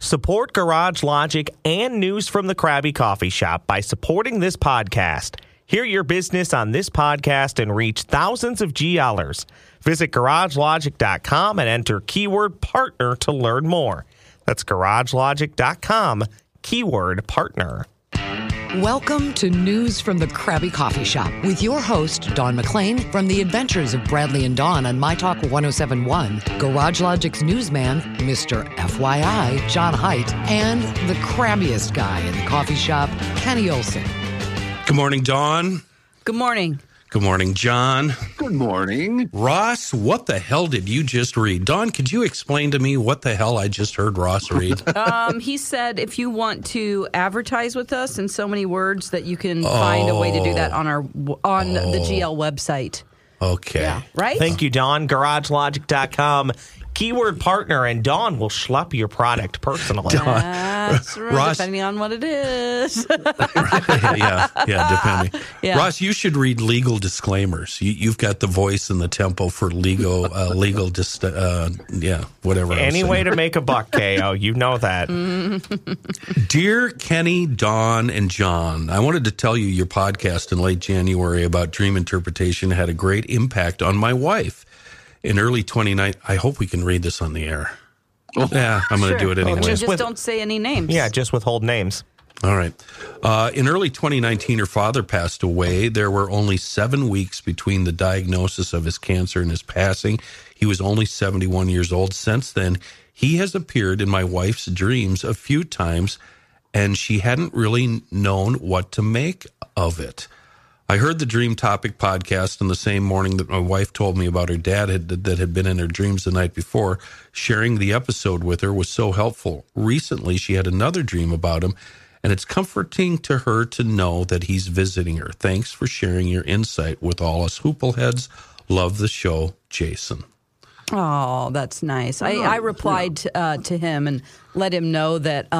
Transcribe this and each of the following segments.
Support Garage Logic and news from the Krabby Coffee Shop by supporting this podcast. Hear your business on this podcast and reach thousands of GLers. Visit GarageLogic.com and enter keyword partner to learn more. That's GarageLogic.com, keyword partner. Welcome to News from the Krabby Coffee Shop with your host, Don McLean, from the adventures of Bradley and Don on My Talk 107.1, Garage Logic's newsman, Mr. FYI, John Hite, and the crabbiest guy in the coffee shop, Kenny Olson. Good morning, Don. Good morning. Good morning, John. Good morning. Ross, what the hell did you just read? Don, could you explain to me what the hell I just heard Ross read? He said if you want to advertise with us in so many words that you can find a way to do that on our the GL website. Okay. Yeah, right? Thank you, Don. GarageLogic.com. Keyword partner, and Don will schlep your product personally. That's right, Ross, depending on what it is. yeah, depending. Yeah. Ross, you should read legal disclaimers. You've got the voice and the tempo for legal, whatever. Any way to make a buck, KO, you know that. Dear Kenny, Don, and John, I wanted to tell you your podcast in late January about dream interpretation had a great impact on my wife. In early 2019, I hope we can read this on the air. Oh. Yeah, I'm going to do it anyway. Just don't say any names. Yeah, just withhold names. All right. In early 2019, her father passed away. There were only 7 weeks between the diagnosis of his cancer and his passing. He was only 71 years old. Since then, he has appeared in my wife's dreams a few times, and she hadn't really known what to make of it. I heard the Dream Topic podcast on the same morning that my wife told me about her dad that had been in her dreams the night before. Sharing the episode with her was so helpful. Recently, she had another dream about him, and it's comforting to her to know that he's visiting her. Thanks for sharing your insight with all us hoopleheads. Love the show, Jason. Oh, that's nice. I replied to him and let him know that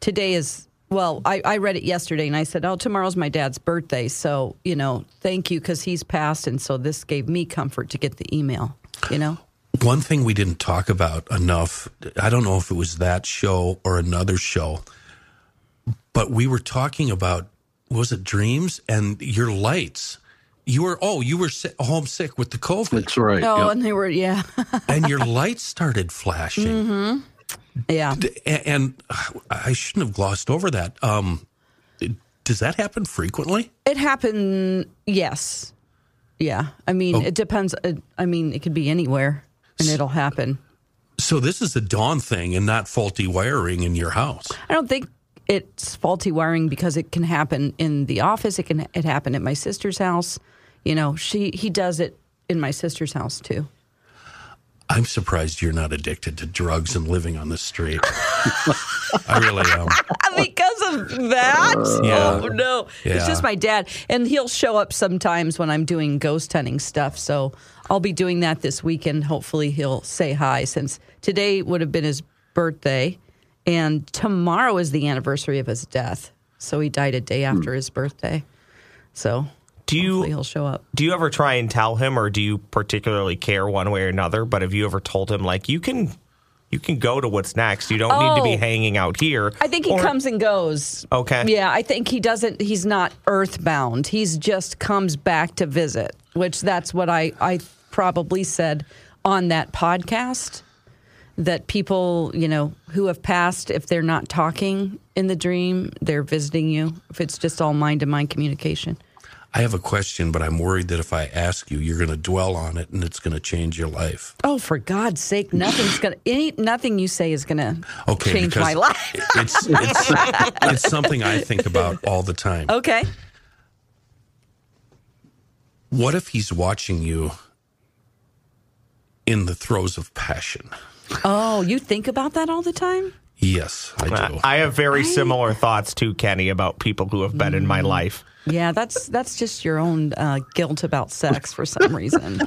today is... Well, I read it yesterday, and I said, tomorrow's my dad's birthday, so, thank you, because he's passed, and so this gave me comfort to get the email, One thing we didn't talk about enough, I don't know if it was that show or another show, but we were talking about, was it dreams and your lights? You were homesick with the COVID. That's right. Oh, yep. And they were, yeah. And your lights started flashing. Mm-hmm. Yeah. And I shouldn't have glossed over that. Does that happen frequently? It happened, yes. Yeah. I mean, It depends. I mean, it could be anywhere and it'll happen. So this is a Dawn thing and not faulty wiring in your house. I don't think it's faulty wiring because it can happen in the office. It happened at my sister's house. He does it in my sister's house too. I'm surprised you're not addicted to drugs and living on the street. I really am. Because of that? Yeah. Oh, no. Yeah. It's just my dad. And he'll show up sometimes when I'm doing ghost hunting stuff. So I'll be doing that this weekend. Hopefully he'll say hi since today would have been his birthday. And tomorrow is the anniversary of his death. So he died a day after his birthday. So... Hopefully he'll show up. Do you ever try and tell him, or do you particularly care one way or another? But have you ever told him, like, you can go to what's next. You don't need to be hanging out here. I think he comes and goes. Okay. Yeah, I think he doesn't. He's not earthbound. He's just comes back to visit, which that's what I probably said on that podcast, that people, who have passed, if they're not talking in the dream, they're visiting you. If it's just all mind-to-mind communication. I have a question, but I'm worried that if I ask you, you're going to dwell on it, and it's going to change your life. Oh, for God's sake! Nothing you say is going to change my life. It's something I think about all the time. Okay. What if he's watching you in the throes of passion? Oh, you think about that all the time? Yes, I do. I have very similar thoughts to Kenny about people who have been in my life. Yeah, that's just your own guilt about sex for some reason.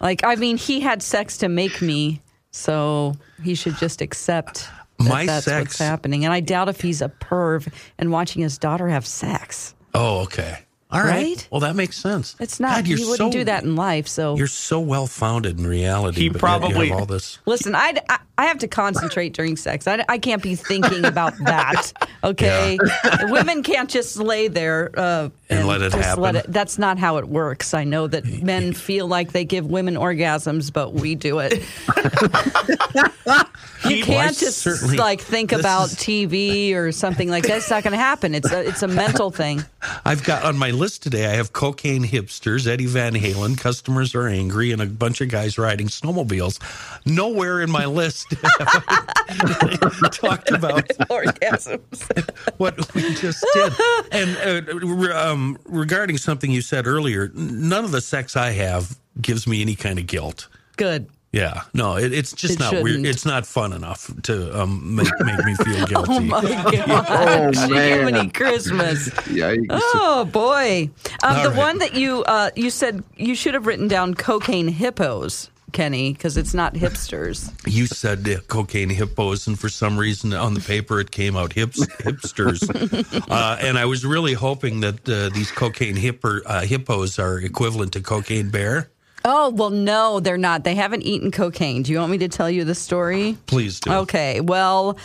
Like, I mean, he had sex to make me, so he should just accept that's what's happening. And I doubt if he's a perv and watching his daughter have sex. Oh, okay. All right. Well, that makes sense. It's not. He wouldn't do that in life. So you're so well founded in reality. He probably have all this. Listen, I have to concentrate during sex. I can't be thinking about that. Okay, yeah. Women can't just lay there and let it happen. That's not how it works. I know that men feel like they give women orgasms, but we do it. You can't just like think about TV or something like that. It's not going to happen. It's a mental thing. I've got on my list today, I have cocaine hipsters, Eddie Van Halen, customers are angry, and a bunch of guys riding snowmobiles. Nowhere in my list have I talked about orgasms. What we just did. And regarding something you said earlier, none of the sex I have gives me any kind of guilt. Good. Yeah, no, it's just not weird. It's not fun enough to make me feel guilty. Oh, my God. Yeah. Oh, man. Christmas. Oh, boy. One that you said you should have written down cocaine hippos, Kenny, because it's not hipsters. You said cocaine hippos, and for some reason on the paper it came out hipsters. And I was really hoping that these cocaine hippos are equivalent to cocaine bear. Oh, well, no, they're not. They haven't eaten cocaine. Do you want me to tell you the story? Please do. Okay. Well,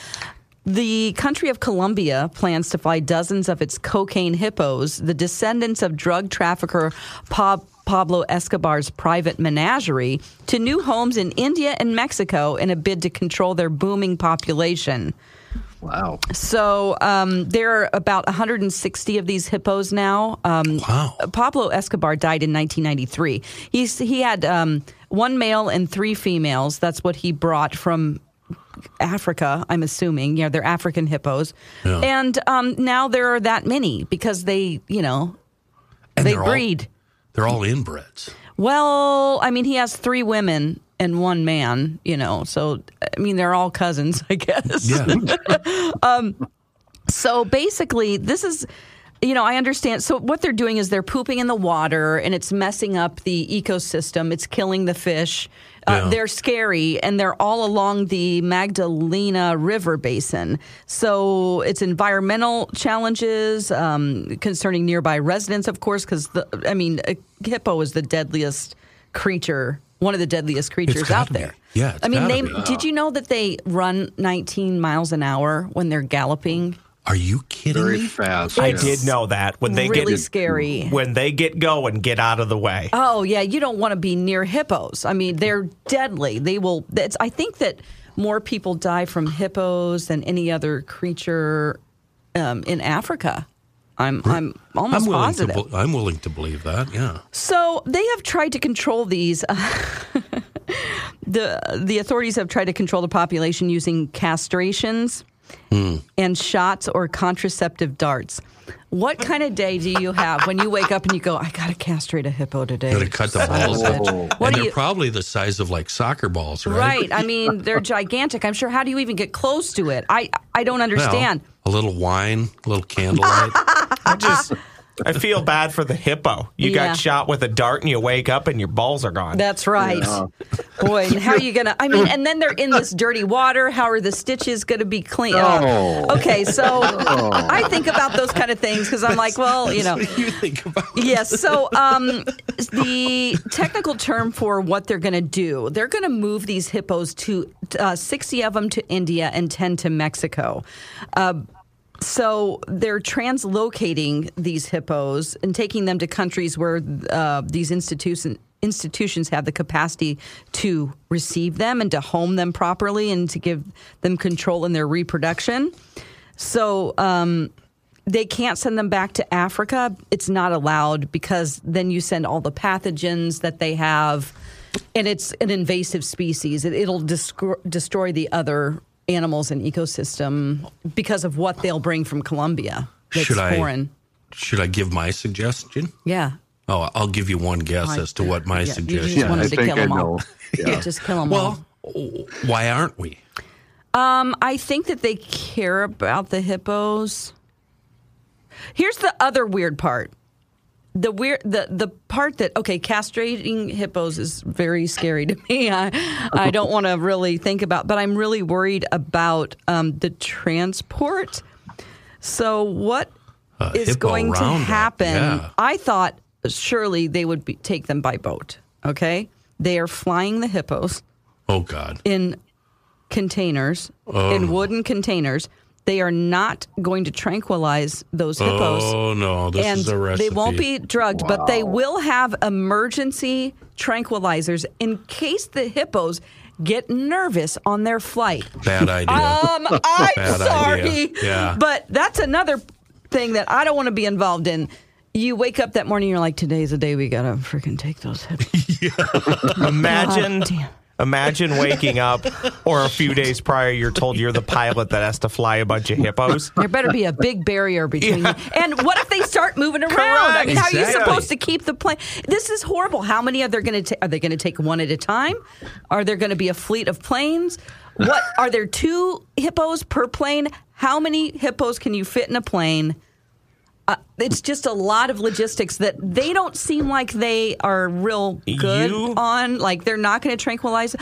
the country of Colombia plans to fly dozens of its cocaine hippos, the descendants of drug trafficker Pablo Escobar's private menagerie, to new homes in India and Mexico in a bid to control their booming population. Wow. So there are about 160 of these hippos now. Wow. Pablo Escobar died in 1993. He had one male and three females. That's what he brought from Africa, I'm assuming. Yeah, they're African hippos. Yeah. And now there are that many because they, they breed. They're all inbreds. Well, I mean, he has three women and one man, so, I mean, they're all cousins, I guess. Yeah. So basically, this is, I understand. So what they're doing is they're pooping in the water, and it's messing up the ecosystem. It's killing the fish. They're scary, and they're all along the Magdalena River Basin. So it's environmental challenges concerning nearby residents, of course, because, a hippo is the deadliest creature. One of the deadliest creatures out there. Yeah, I mean, did you know that they run 19 miles an hour when they're galloping? Are you kidding me? Very fast. I did know that. When they really scary. When they get going, get out of the way. Oh yeah, you don't want to be near hippos. I mean, they're deadly. They will. I think that more people die from hippos than any other creature in Africa. I'm almost positive. I'm willing to believe that, yeah. So they have tried to control these. The authorities have tried to control the population using castrations and shots or contraceptive darts. What kind of day do you have when you wake up and you go, I got to castrate a hippo today? Got to cut the balls out. And they're probably the size of like soccer balls, right? Right. I mean, they're gigantic. I'm sure. How do you even get close to it? I don't understand. Well, a little wine, a little candlelight. I feel bad for the hippo. You got shot with a dart and you wake up and your balls are gone. That's right. Yeah. Boy, how are you going to... I mean, and then they're in this dirty water. How are the stitches going to be clean? Oh. Okay, so I think about those kind of things because I'm like, well, That's what you think about. Yes, so the technical term for what they're going to do, they're going to move these hippos to 60 of them to India and 10 to Mexico. So they're translocating these hippos and taking them to countries where these institutions have the capacity to receive them and to home them properly and to give them control in their reproduction. So they can't send them back to Africa. It's not allowed because then you send all the pathogens that they have, and it's an invasive species. It'll destroy the other animals and ecosystem because of what they'll bring from Colombia that's foreign. Should I give my suggestion? Yeah. Oh, I'll give you one guess as to what my suggestion is. I think I know. Yeah. Just kill them all. Why aren't we? I think that they care about the hippos. Here's the other weird part. The weird, the part that, okay, castrating hippos is very scary to me. I don't want to really think about, but I'm really worried about the transport. So what is going to happen? Yeah. I thought surely they would take them by boat, okay? They are flying the hippos. Oh, God. In containers, in wooden containers. They are not going to tranquilize those hippos. Oh, no, this is a recipe. They won't be drugged, wow. But they will have emergency tranquilizers in case the hippos get nervous on their flight. Bad idea. I'm bad sorry, yeah. But that's another thing that I don't want to be involved in. You wake up that morning, you're like, today's the day we got to freaking take those hippos. Yeah. Imagine... Oh, damn. Imagine waking up, or a few days prior, you're told you're the pilot that has to fly a bunch of hippos. There better be a big barrier between you. And what if they start moving around? I mean, how are you supposed to keep the plane? This is horrible. How many are they going to take? Are they going to take one at a time? Are there going to be a fleet of planes? What are there 2 hippos per plane? How many hippos can you fit in a plane? It's just a lot of logistics that they don't seem like they are real good on. Like, they're not going to tranquilize.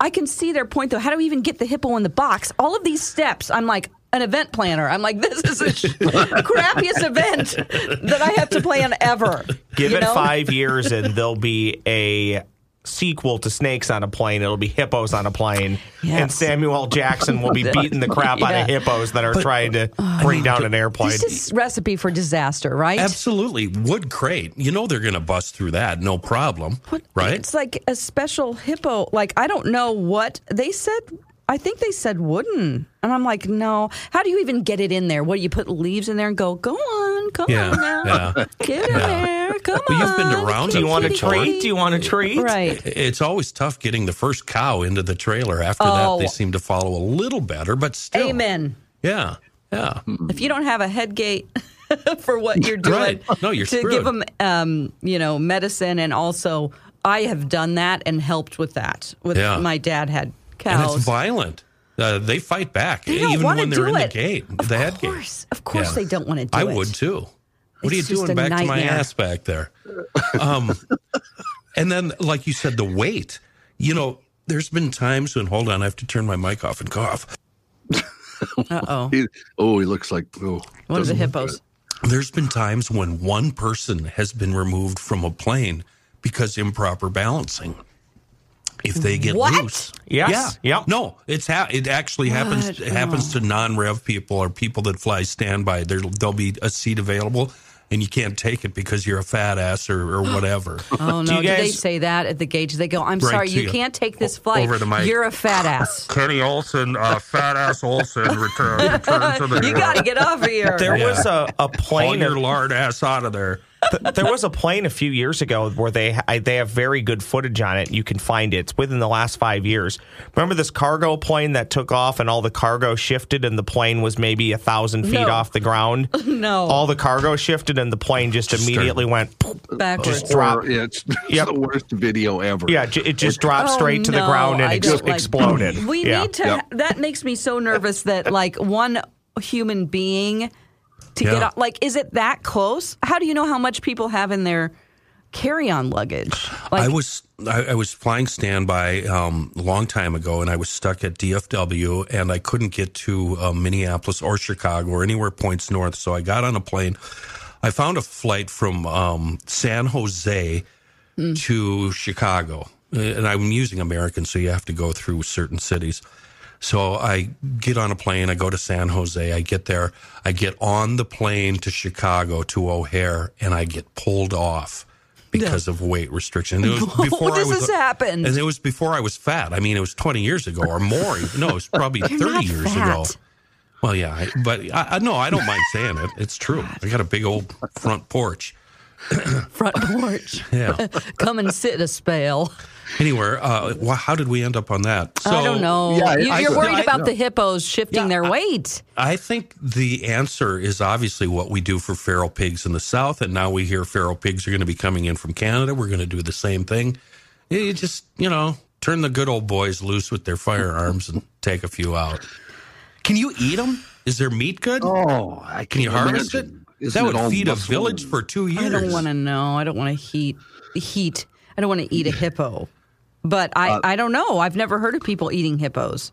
I can see their point, though. How do we even get the hippo in the box? All of these steps, I'm like an event planner. I'm like, this is the crappiest event that I have to plan ever. Give it 5 years and there'll be a... sequel to Snakes on a Plane. It'll be Hippos on a Plane. Yes. And Samuel Jackson will be beating the crap out of hippos that are trying to bring down an airplane. This is recipe for disaster, right? Absolutely. Wood crate. You know they're going to bust through that. No problem. What, right? It's like a special hippo. Like, I don't know what they said. I think they said wooden. And I'm like, no. How do you even get it in there? What, do you put leaves in there and go on now. Yeah. Get in there. Come on. You've been around. Do you want a treat? Right. It's always tough getting the first cow into the trailer. After that, they seem to follow a little better, but still. Amen. Yeah. Yeah. If you don't have a head gate for what you're doing, right. No, you're to screwed. Give them, medicine. And also, I have done that and helped with that. My dad had cows. And it's violent. They fight back, they even when they're in the gate. Of course, they don't want to do it. I would, too. What are you doing back to my ass back there? And then, like you said, the weight. You know, there's been times when, hold on, I have to turn my mic off and cough. Uh-oh. He looks like... Oh, one of the hippos. There's been times when one person has been removed from a plane because improper balancing. If they get loose. Yes. Yeah. Yep. No, it actually happens. It happens to non-rev people or people that fly standby. There'll be a seat available, and you can't take it because you're a fat ass or whatever. Oh, no. Do they say that at the gate? Do they go, sorry, you can't take this flight. Over to my, you're a fat ass. Kenny Olson, fat ass Olson, return to the... You got to get off of here. There was a plane. Your lard ass out of there. There was a plane a few years ago where they have very good footage on it. You can find it. It's within the last 5 years. Remember this cargo plane that took off and all the cargo shifted and the plane was maybe 1,000 feet off the ground? No. All the cargo shifted and the plane just immediately went backwards. Just dropped. It's the worst video ever. Yeah, it just dropped straight to the ground and just exploded. That makes me so nervous that like one human being... To get out, like, is it that close? How do you know how much people have in their carry-on luggage? Like, I was flying standby a long time ago, and I was stuck at DFW, and I couldn't get to Minneapolis or Chicago or anywhere points north. So I got on a plane. I found a flight from San Jose to Chicago, and I'm using American, so you have to go through certain cities. So I get on a plane, I go to San Jose, I get there, I get on the plane to Chicago, to O'Hare, and I get pulled off because of weight restriction. This happened? And it was before I was fat. I mean, it was 20 years ago or more. No, it was probably 30 years ago. Well, yeah, I don't mind saying it. It's true. I got a big old front porch. Front porch. Yeah. Come and sit a spell. Anywhere, how did we end up on that? So, I don't know. Yeah, you're worried about the hippos shifting their weight. I think the answer is obviously what we do for feral pigs in the South, and now we hear feral pigs are going to be coming in from Canada. We're going to do the same thing. You just, Turn the good old boys loose with their firearms and take a few out. Can you eat them? Is their meat good? Oh, I can you harvest it? That would feed a village for 2 years. I don't want to know. I don't want to heat. I don't want to eat a hippo. But I don't know. I've never heard of people eating hippos.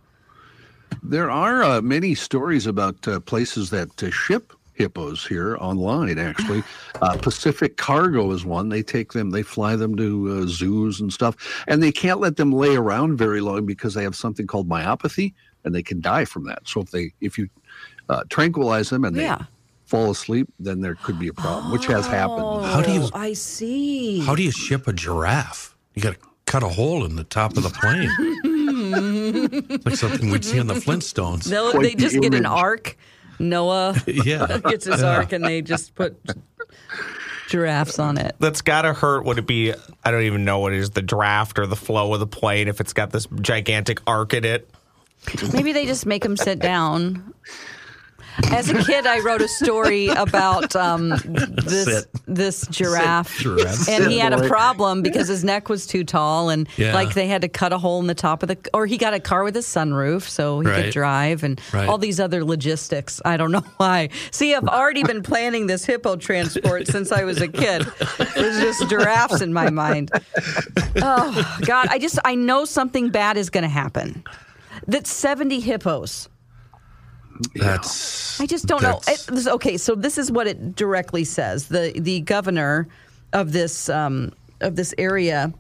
There are many stories about places that ship hippos here online, actually. Pacific Cargo is one. They take them, they fly them to zoos and stuff. And they can't let them lay around very long because they have something called myopathy, and they can die from that. So if you tranquilize them and they fall asleep, then there could be a problem, which has happened. I see. How do you ship a giraffe? You got to cut a hole in the top of the plane. Like something we'd see on the Flintstones. No, they just get an ark. Noah gets his ark, and they just put giraffes on it. That's got to hurt. Would it be, I don't even know what it is, the draft or the flow of the plane, if it's got this gigantic ark in it? Maybe they just make them sit down. As a kid, I wrote a story about this giraffe, and he had a problem because his neck was too tall, and they had to cut a hole in the top of the, or he got a car with a sunroof so he could drive, and all these other logistics. I don't know why. See, I've already been planning this hippo transport since I was a kid. There's just giraffes in my mind. Oh God, I know something bad is going to happen. That's 70 hippos. I just don't know. Okay, so this is what it directly says. The governor of this area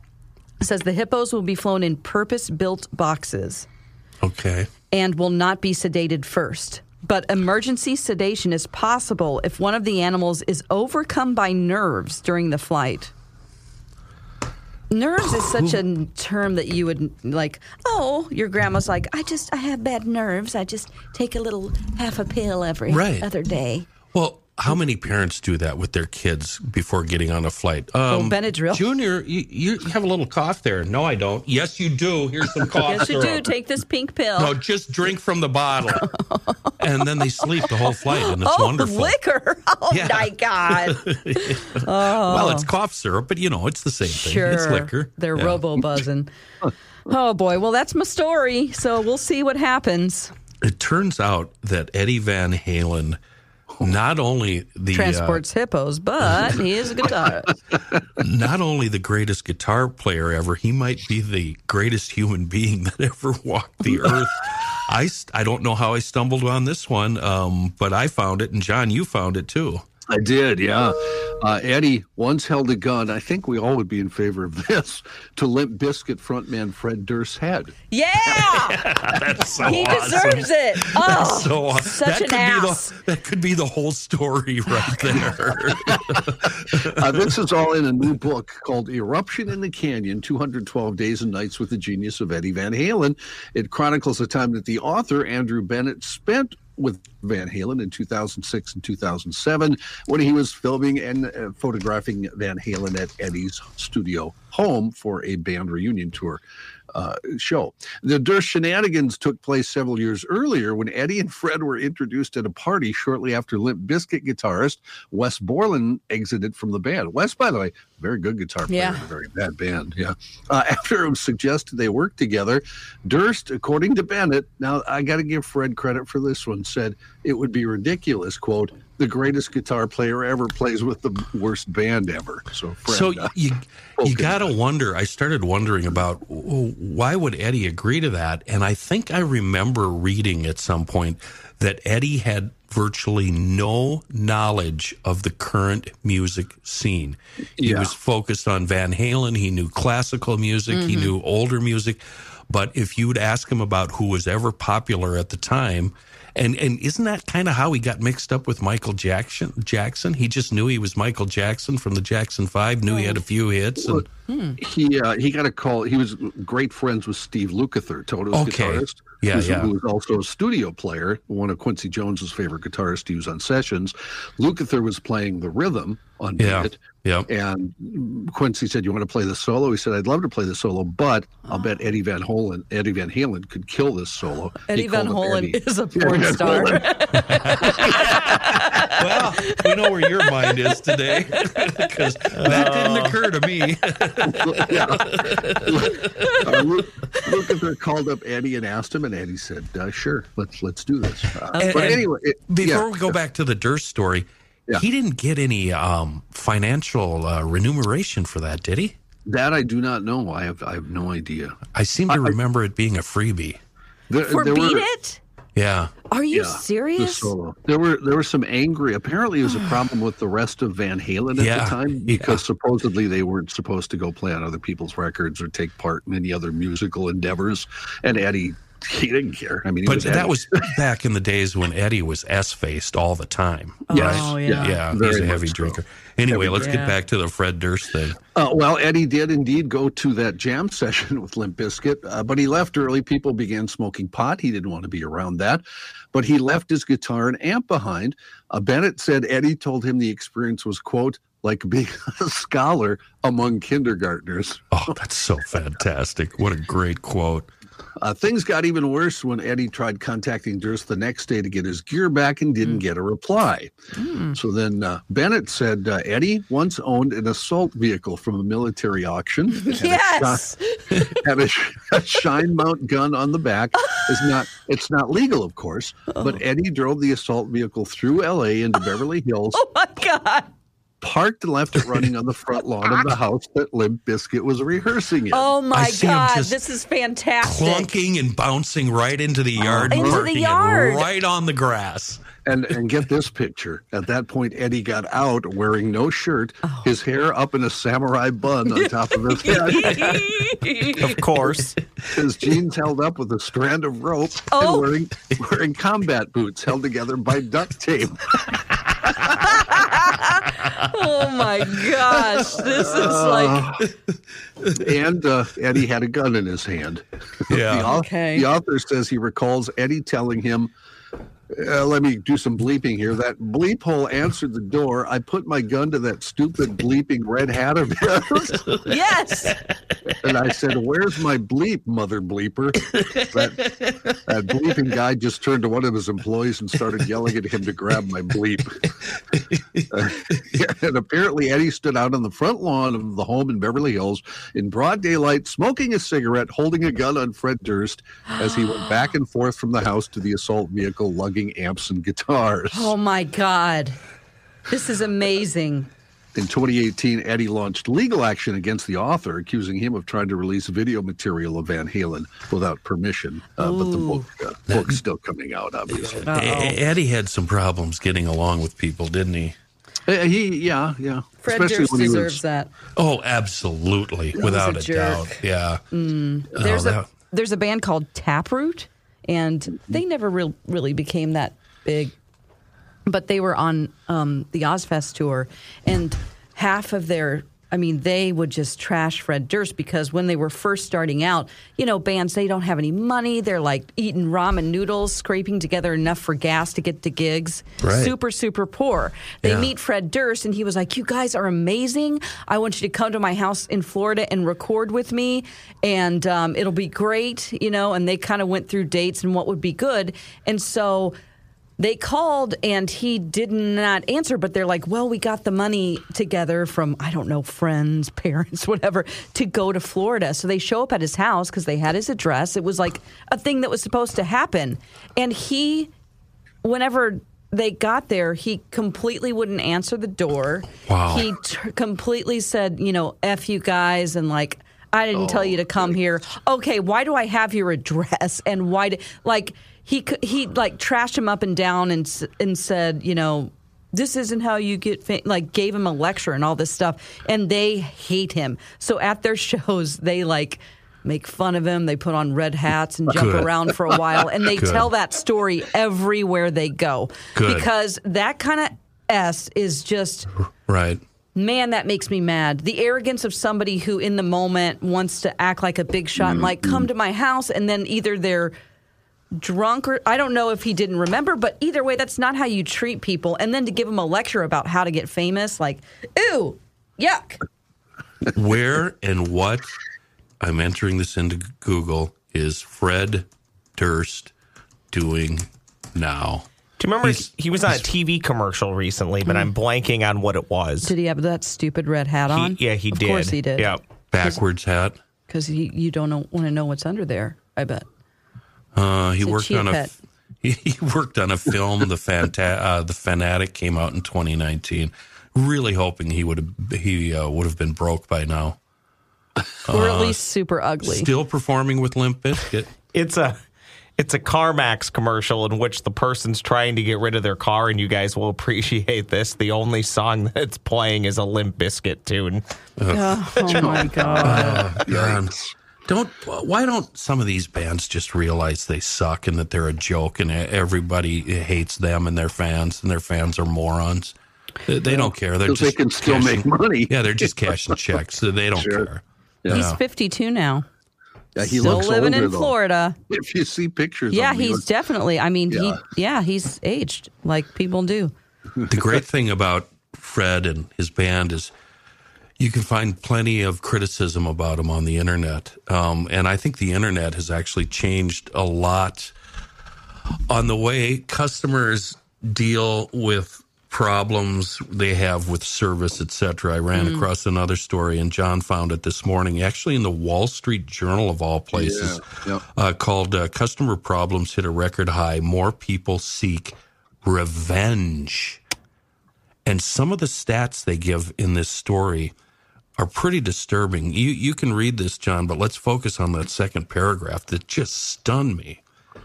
says the hippos will be flown in purpose-built boxes. Okay. And will not be sedated first. But emergency sedation is possible if one of the animals is overcome by nerves during the flight. Nerves is such a term that you would like, your grandma's like, I have bad nerves. I just take a little half a pill every other day. Well, how many parents do that with their kids before getting on a flight? Benadryl. Junior, you have a little cough there. No, I don't. Yes, you do. Here's some cough. Yes, you do. Take this pink pill. No, just drink from the bottle. And then they sleep the whole flight, and it's wonderful. Liquor. Oh, my God. Well, it's cough syrup, but, it's the same thing. Sure. It's liquor. They're robo-buzzing. Oh, boy. Well, that's my story, so we'll see what happens. It turns out that Eddie Van Halen not only transports hippos, but he is a guitarist. Not only the greatest guitar player ever, he might be the greatest human being that ever walked the earth. I don't know how I stumbled on this one, but I found it, and John, you found it too. I did, yeah. Eddie once held a gun, I think we all would be in favor of this, to Limp Bizkit frontman Fred Durst's head. Yeah! That's so he awesome. Deserves it. Oh, that's so awesome. Such an ass. That could be the whole story right there. This is all in a new book called Eruption in the Canyon, 212 Days and Nights with the Genius of Eddie Van Halen. It chronicles the time that the author, Andrew Bennett, spent with Van Halen in 2006 and 2007 when he was filming and photographing Van Halen at Eddie's studio home for a band reunion tour show. The Durst shenanigans took place several years earlier when Eddie and Fred were introduced at a party shortly after Limp Bizkit guitarist Wes Borland exited from the band. Wes, by the way, very good guitar player, very bad band. Yeah. After it was suggested they work together, Durst, according to Bennett, now I got to give Fred credit for this one, said it would be ridiculous, quote, the greatest guitar player ever plays with the worst band ever. So, Fred, you got to wonder. I started wondering about why would Eddie agree to that? And I think I remember reading at some point that Eddie had virtually no knowledge of the current music scene. He was focused on Van Halen. He knew classical music. Mm-hmm. He knew older music. But if you would ask him about who was ever popular at the time, and isn't that kind of how he got mixed up with Michael Jackson? He just knew he was Michael Jackson from the Jackson 5, knew he had a few hits. And he got a call. He was great friends with Steve Lukather, Toto's guitarist, who was also a studio player, one of Quincy Jones's favorite guitarists. He was on sessions. Lukather was playing the rhythm on it. Yep. And Quincy said, you want to play the solo? He said, I'd love to play the solo, but I'll bet Eddie Van Halen could kill this solo. Eddie Van Halen is a porn star. Well, We know where your mind is today, because that didn't occur to me. Lucas called up Eddie and asked him, and Eddie said, "Sure, let's do this." But anyway, before we go back to the Durst story, he didn't get any financial remuneration for that, did he? That I do not know. I have no idea. I seem to remember it being a freebie. There were, Beat It? Yeah. Are you serious? There were some angry. Apparently, it was a problem with the rest of Van Halen at the time because supposedly they weren't supposed to go play on other people's records or take part in any other musical endeavors. And Eddie, he didn't care. I mean, that was back in the days when Eddie was S-faced all the time. Yeah, he's a heavy drinker. Anyway, let's get back to the Fred Durst thing. Well, Eddie did indeed go to that jam session with Limp Bizkit, but he left early. People began smoking pot. He didn't want to be around that, but he left his guitar and amp behind. Bennett said Eddie told him the experience was, quote, like being a scholar among kindergartners. Oh, that's so fantastic. What a great quote. Things got even worse when Eddie tried contacting Durst the next day to get his gear back and didn't get a reply. So then Bennett said Eddie once owned an assault vehicle from a military auction. Had a shine mount gun on the back. It's not legal, of course, but Eddie drove the assault vehicle through L.A. into Beverly Hills. Oh, my God. Parked and left it running on the front lawn of the house that Limp Bizkit was rehearsing in. Oh, my God. This is fantastic. Clunking and bouncing right into the yard. Right on the grass. And get this picture. At that point, Eddie got out wearing no shirt, his hair up in a samurai bun on top of his head. Of course. His jeans held up with a strand of rope and wearing combat boots held together by duct tape. Oh, my gosh. This is like... And Eddie had a gun in his hand. Yeah. The author says he recalls Eddie telling him, let me do some bleeping here. That bleep hole answered the door. I put my gun to that stupid bleeping red hat of his. Yes. And I said, where's my bleep, mother bleeper? That bleeping guy just turned to one of his employees and started yelling at him to grab my bleep. And apparently Eddie stood out on the front lawn of the home in Beverly Hills in broad daylight, smoking a cigarette, holding a gun on Fred Durst as he went back and forth from the house to the assault vehicle, lugging amps and guitars. Oh, my God. This is amazing. In 2018, Eddie launched legal action against the author, accusing him of trying to release video material of Van Halen without permission. But the book's still coming out, obviously. Eddie had some problems getting along with people, didn't he? He Fred Especially Durst deserves that. Oh, absolutely. Without a doubt. Yeah. There's a band called Taproot, and they never really became that big. But they were on the Ozfest tour, and half of they would just trash Fred Durst because when they were first starting out, bands, they don't have any money. They're like eating ramen noodles, scraping together enough for gas to get to gigs. Right. Super, super poor. They meet Fred Durst, and he was like, you guys are amazing. I want you to come to my house in Florida and record with me, and it'll be great, And they kind of went through dates and what would be good. And so... they called, and he did not answer, but they're like, well, we got the money together from, I don't know, friends, parents, whatever, to go to Florida. So they show up at his house because they had his address. It was like a thing that was supposed to happen. And he, whenever they got there, he completely wouldn't answer the door. Wow. He completely said, F you guys, and like, I didn't tell you to come here. Okay, why do I have your address? And why He trashed him up and down and said, this isn't how you get gave him a lecture and all this stuff, and they hate him. So at their shows, they make fun of him. They put on red hats and jump around for a while, and they tell that story everywhere they go because that kind of S is just right. Man, that makes me mad. The arrogance of somebody who in the moment wants to act like a big shot and come to my house, and then either they're drunk, or I don't know if he didn't remember, but either way, that's not how you treat people. And then to give him a lecture about how to get famous, ooh, yuck. Where and what, I'm entering this into Google, is Fred Durst doing now? You remember he was on a TV commercial recently, but I'm blanking on what it was. Did he have that stupid red hat on? Yeah, he did. Of course he did. Yeah, backwards hat. Because you don't want to know what's under there. I bet. He worked on a film. The Fanatic came out in 2019. Really hoping he would have been broke by now. Or at least super ugly. Still performing with Limp Bizkit. It's a CarMax commercial in which the person's trying to get rid of their car, and you guys will appreciate this. The only song that's playing is a Limp Bizkit tune. Oh my God. Why don't some of these bands just realize they suck and that they're a joke and everybody hates them and their fans, and their fans are morons? They don't care. They're just they can still make money. Yeah, they're just cashing checks. So they don't care. Yeah. He's 52 now. Yeah, he still looks living older, in Florida. Though. If you see pictures, definitely. I mean, he's aged like people do. The great thing about Fred and his band is you can find plenty of criticism about him on the internet, and I think the internet has actually changed a lot on the way customers deal with problems they have with service, etc. I ran across another story, and John found it this morning, actually in the Wall Street Journal of all places, called Customer Problems Hit a Record High. More people seek revenge. And some of the stats they give in this story are pretty disturbing. You can read this, John, but let's focus on that second paragraph that just stunned me.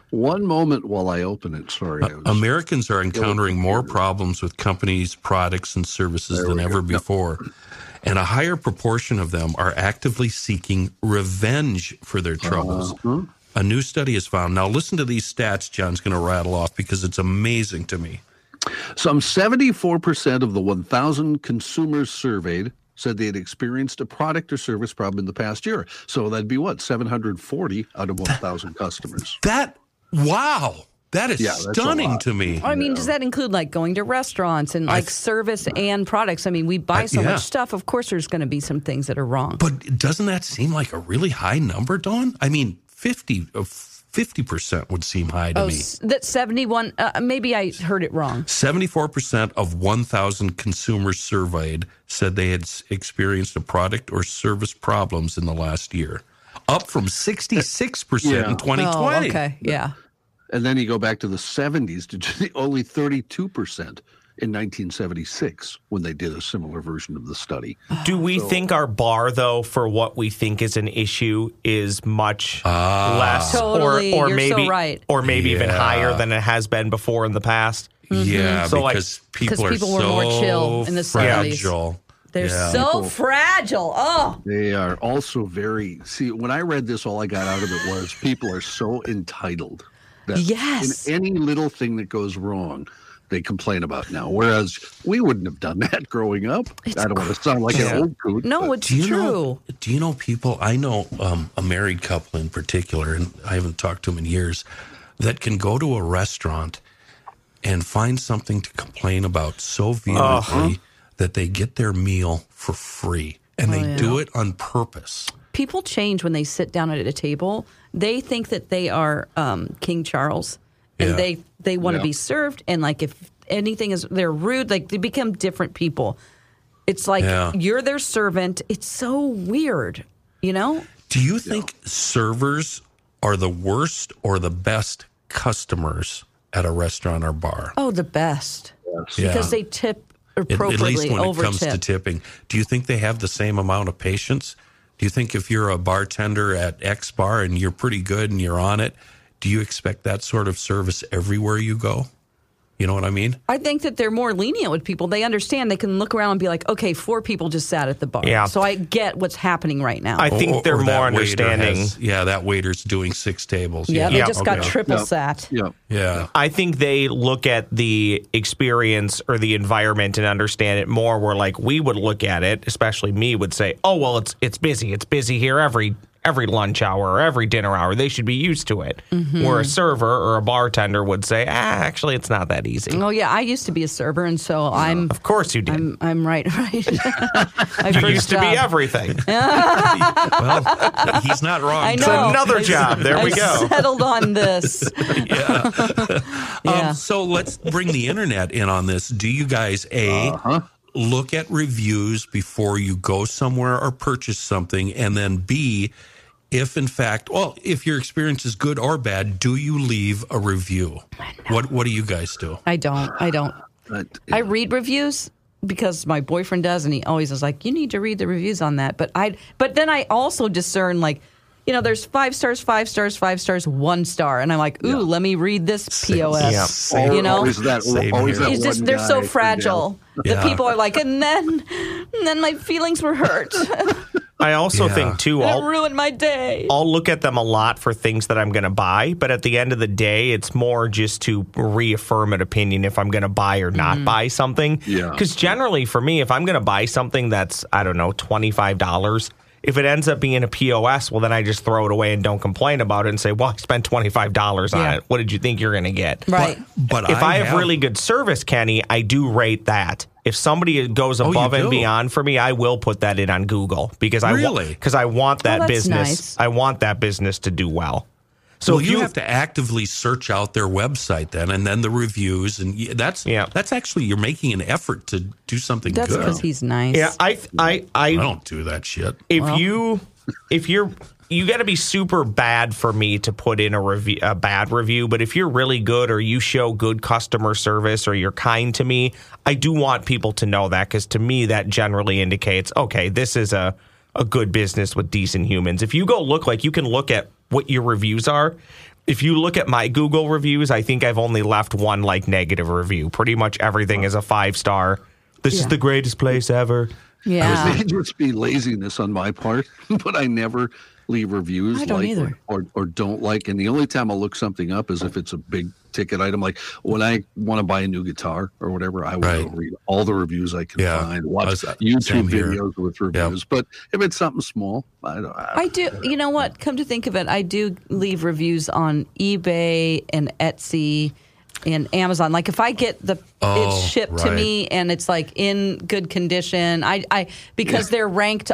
One moment while I open it. Sorry. Americans are encountering more problems with companies, products, and services than ever before. And a higher proportion of them are actively seeking revenge for their troubles. A new study has found. Now, listen to these stats John's going to rattle off because it's amazing to me. Some 74% of the 1,000 consumers surveyed said they had experienced a product or service problem in the past year. So that'd be 740 out of 1,000 customers. Wow. That is stunning to me. I mean, does that include going to restaurants and service and products? I mean, we buy so much stuff. Of course, there's going to be some things that are wrong. But doesn't that seem like a really high number, Dawn? I mean, 50% would seem high to me. That 71, maybe I heard it wrong. 74% of 1,000 consumers surveyed said they had experienced a product or service problems in the last year. Up from 66% in 2020. Oh, okay, yeah. And then you go back to the 70s to only 32% in 1976 when they did a similar version of the study. Do we think our bar, though, for what we think is an issue is much less? Totally. Or you're maybe so right. Or maybe even higher than it has been before in the past? Mm-hmm. Yeah, so because people were so more chill in the 70s. They're so fragile. Oh, they are also very. See, when I read this, all I got out of it was people are so entitled that in any little thing that goes wrong, they complain about now. Whereas we wouldn't have done that growing up. I don't want to sound like an old coot. No, it's true. Do you know people? I know a married couple in particular, and I haven't talked to them in years, that can go to a restaurant and find something to complain about so vehemently. That they get their meal for free, and they do it on purpose. People change when they sit down at a table. They think that they are King Charles, and they want to be served. And if anything is, they're rude. They become different people. It's you're their servant. It's so weird, you know. Do you think servers are the worst or the best customers at a restaurant or bar? Oh, the best, because they tip. At least when it comes to tipping. Do you think they have the same amount of patience? Do you think if you're a bartender at X bar and you're pretty good and you're on it, do you expect that sort of service everywhere you go? You know what I mean? I think that they're more lenient with people. They understand. They can look around and be like, okay, 4 people just sat at the bar. Yeah. So I get what's happening right now. I think they're more understanding. That waiter's doing 6 tables. Yeah, they just got triple sat. Yeah. I think they look at the experience or the environment and understand it more. Where we would look at it, especially me, would say, oh, well, it's busy. It's busy here every every lunch hour or every dinner hour. They should be used to it. Mm-hmm. Where a server or a bartender would say, actually, it's not that easy. Oh, yeah. I used to be a server, and so I'm... Of course you did. I'm right. You used to be everything. Well, he's not wrong. I know. It's another job. There we go. Settled on this. So let's bring the internet in on this. Do you guys, look at reviews before you go somewhere or purchase something, and then B, if in fact, well, if your experience is good or bad, do you leave a review? What do you guys do? I don't. I read reviews because my boyfriend does, and he always is like, you need to read the reviews on that. But then I also discern, like, you know, there's 5 stars, 5 stars, 5 stars, 1 star. And I'm like, let me read this POS. Yeah. You know? They're so fragile. Yeah. The people are like, and then my feelings were hurt. I also think, too, it ruined my day. I'll look at them a lot for things that I'm going to buy. But at the end of the day, it's more just to reaffirm an opinion if I'm going to buy or not buy something. Because generally for me, if I'm going to buy something that's, I don't know, $25, if it ends up being a POS, well, then I just throw it away and don't complain about it and say, well, I spent $25 on it. What did you think you're going to get? Right. But if I have really good service, Kenny, I do rate that. If somebody goes above and beyond for me, I will put that in on Google because I want that business. Nice. I want that business to do well. So you have to actively search out their website then, and then the reviews, and that's actually, you're making an effort to do something good. That's because he's nice. Yeah, I don't do that shit. You got to be super bad for me to put in a bad review, but if you're really good or you show good customer service or you're kind to me, I do want people to know that, because to me that generally indicates, okay, this is a good business with decent humans. If you go look, like, you can look at what your reviews are. If you look at my Google reviews, I think I've only left one negative review. Pretty much everything is a 5 star. This is the greatest place ever. Yeah, it would just be laziness on my part, but I never leave reviews. I don't either. Or don't like. And the only time I'll look something up is if it's a big ticket item. Like when I want to buy a new guitar or whatever, I will read all the reviews I can find, watch YouTube videos with reviews. Yep. But if it's something small, I do. You know what? Come to think of it, I do leave reviews on eBay and Etsy and Amazon. Like if I get it's shipped to me and it's in good condition, because they're ranked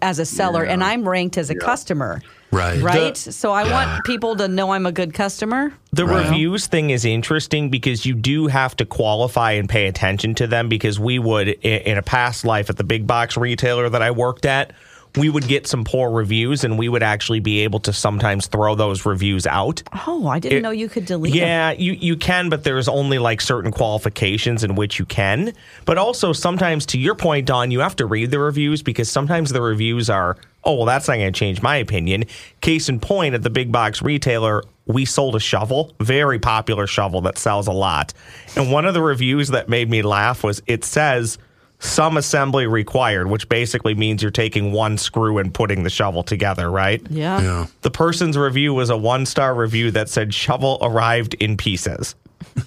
as a seller and I'm ranked as a customer. Right. So I want people to know I'm a good customer. The reviews thing is interesting because you do have to qualify and pay attention to them, because we would, in a past life at the big box retailer that I worked at, we would get some poor reviews, and we would actually be able to sometimes throw those reviews out. Oh, I didn't know you could delete them. Yeah, you can, but there's only certain qualifications in which you can. But also sometimes, to your point, Don, you have to read the reviews, because sometimes the reviews are, oh, well, that's not going to change my opinion. Case in point, at the big box retailer, we sold a shovel, very popular shovel that sells a lot. And one of the reviews that made me laugh was, it says, some assembly required, which basically means you're taking one screw and putting the shovel together, right? Yeah. The person's review was a 1-star review that said, shovel arrived in pieces.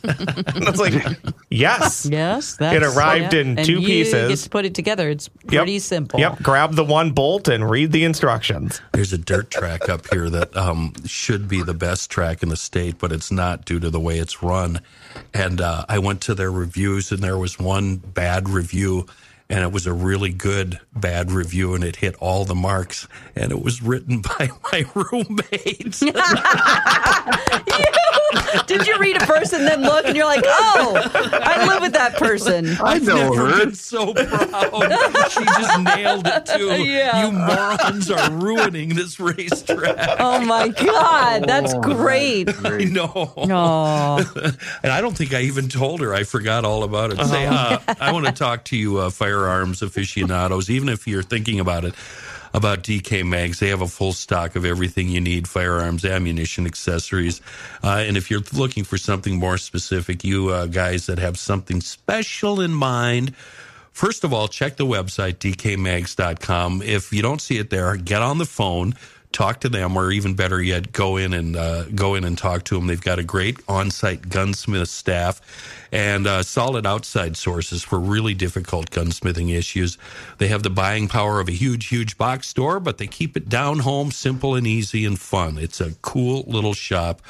And it's yes. Yes. It arrived in two pieces. Just put it together. It's pretty simple. Yep. Grab the one bolt and read the instructions. There's a dirt track up here that should be the best track in the state, but it's not due to the way it's run. And I went to their reviews, and there was one bad review, and it was a really good bad review, and it hit all the marks, and it was written by my roommates. Did you read a verse and then look, and you're like, oh, I live with that person. I know her. Been so proud. She just nailed it, too. Yeah. You morons are ruining this racetrack. Oh, my God. That's great. I know. Oh. And I don't think I even told her. I forgot all about it. Say, I want to talk to you, firearms aficionados, even if you're thinking about it. About DK Mags, they have a full stock of everything you need, firearms, ammunition, accessories. And if you're looking for something more specific, you guys that have something special in mind, first of all, check the website, DKMags.com. If you don't see it there, get on the phone, talk to them, or even better yet, go in and talk to them. They've got a great on-site gunsmith staff and solid outside sources for really difficult gunsmithing issues. They have the buying power of a huge, huge box store, but they keep it down home, simple and easy and fun. It's a cool little shop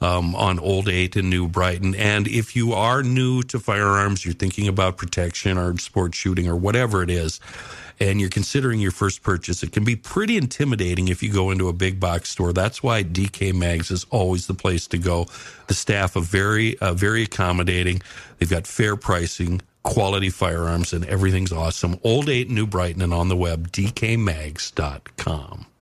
on Old 8 in New Brighton. And if you are new to firearms, you're thinking about protection or sport shooting or whatever it is, and you're considering your first purchase, it can be pretty intimidating if you go into a big box store. That's why DK Mags is always the place to go. The staff are very accommodating. They've got fair pricing, quality firearms, and everything's awesome. Old 8 New Brighton, and on the web, DKMags.com.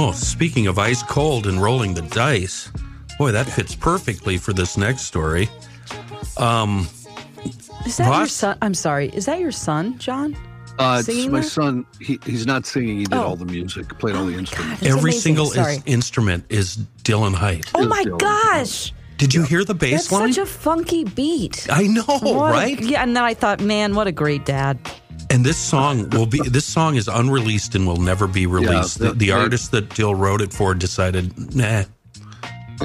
Oh, speaking of ice cold and rolling the dice, boy, that fits perfectly for this next story. Is that your son? I'm sorry. Is that your son, John? It's my son. He's not singing. He did all the music, played all the instruments. God, every single instrument is Dylan Hite. Oh, my gosh. Did you hear the bass line? That's such a funky beat. I know, right? Yeah, and then I thought, man, what a great dad. And this song is unreleased and will never be released. Yeah, the artist that Dill wrote it for decided, nah. Yeah,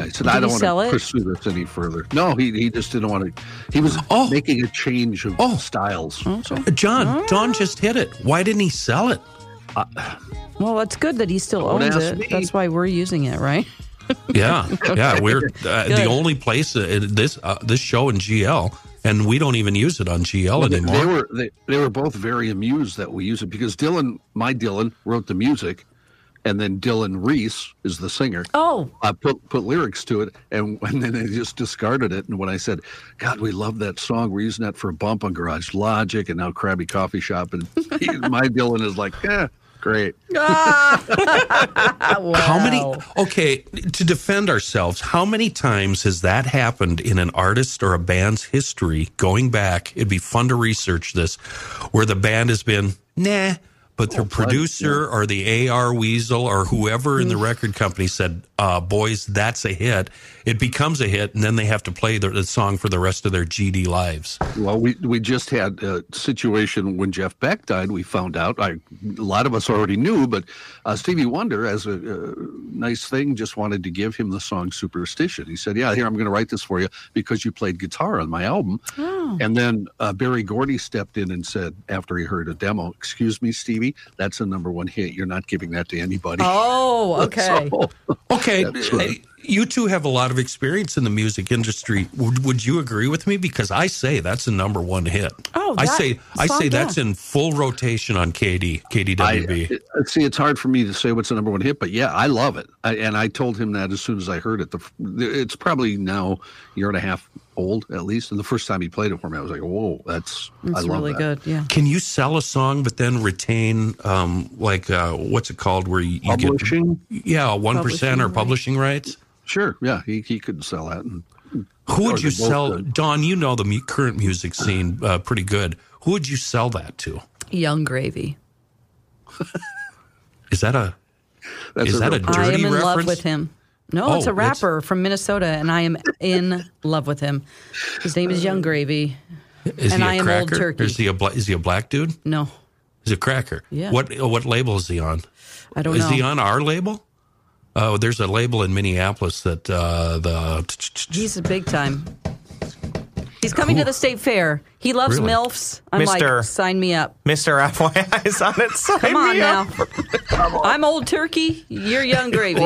he said, I don't want to pursue this any further. No, he just didn't want to. He was making a change of styles. Okay. So. Don just hit it. Why didn't he sell it? Well, it's good that he still owns it. Me. That's why we're using it, right? Yeah. We're the only place this show in GL. And we don't even use it on GL anymore. They were both very amused that we use it because my Dylan, wrote the music, and then Dylan Reese is the singer. Oh, I put lyrics to it, and then they just discarded it. And when I said, "God, we love that song. We're using that for a bump on Garage Logic, and now Krabby Coffee Shop," and my Dylan is like, "Yeah." Great. Wow. To defend ourselves, how many times has that happened in an artist or a band's history going back? It'd be fun to research this, where the band has been, nah, but their producer or the AR Weasel or whoever in the record company said, boys, that's a hit. It becomes a hit, and then they have to play the song for the rest of their GD lives. Well, we just had a situation when Jeff Beck died. We found out. A lot of us already knew, but Stevie Wonder, as a nice thing, just wanted to give him the song Superstition. He said, yeah, here, I'm going to write this for you because you played guitar on my album. Oh. And then Berry Gordy stepped in and said, after he heard a demo, excuse me, Stevie, that's a #1 hit. You're not giving that to anybody. Oh, okay. Okay. You two have a lot of experience in the music industry. Would you agree with me? Because I say that's a #1 hit. Oh, I say that's in full rotation on KDWB. See, it's hard for me to say what's a #1 hit, but yeah, I love it. And I told him that as soon as I heard it. It's probably now a year and a half old, at least. And the first time he played it for me, I was like, whoa, I love really that. Good, yeah. Can you sell a song but then retain, what's it called? Where you publishing? Get, yeah, 1% publishing or publishing rights? Sure, yeah, he could sell that. Who would you sell? Don, you know the current music scene pretty good. Who would you sell that to? Yung Gravy. Is that a dirty reference? I am in love with him. No, it's a rapper from Minnesota, and I am in love with him. His name is Yung Gravy, and I am Old Turkey. Is he a black dude? No. He's a cracker. Yeah. What label is he on? I don't know. Is he on our label? Oh, there's a label in Minneapolis that he's a big time. He's coming to the state fair. He loves really? MILFs. I'm Mr. like, sign me up. Mr. FYI is on it. Sign Come on me now. Up. Come on. I'm Old Turkey. You're Yung Gravy.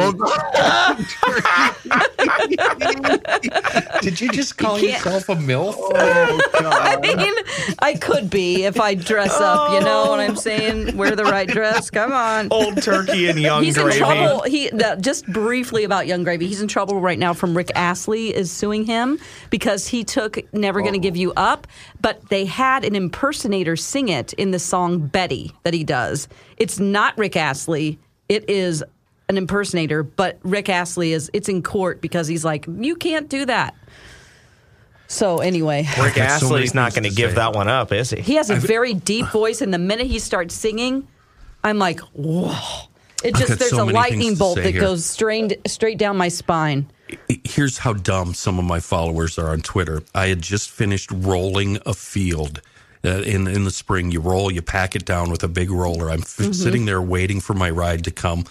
Did you just call yourself a MILF? Oh, God. I mean, I could be if I dress up. You know what I'm saying? Wear the right dress. Come on. Old Turkey and Yung Gravy. He's in trouble. Just briefly about Yung Gravy. He's in trouble right now from Rick Astley is suing him because he took Never Gonna Give You Up. But they had an impersonator sing it in the song Betty that he does. It's not Rick Astley. It is an impersonator, but Rick Astley it's in court because he's like, you can't do that. So anyway. Rick Astley's not going to give that one up, is he? He has a very deep voice, and the minute he starts singing, I'm like, whoa. It just, there's a lightning bolt that goes straight down my spine. Here's how dumb some of my followers are on Twitter. I had just finished rolling a field. In the spring, you pack it down with a big roller. I'm sitting there waiting for my ride to come.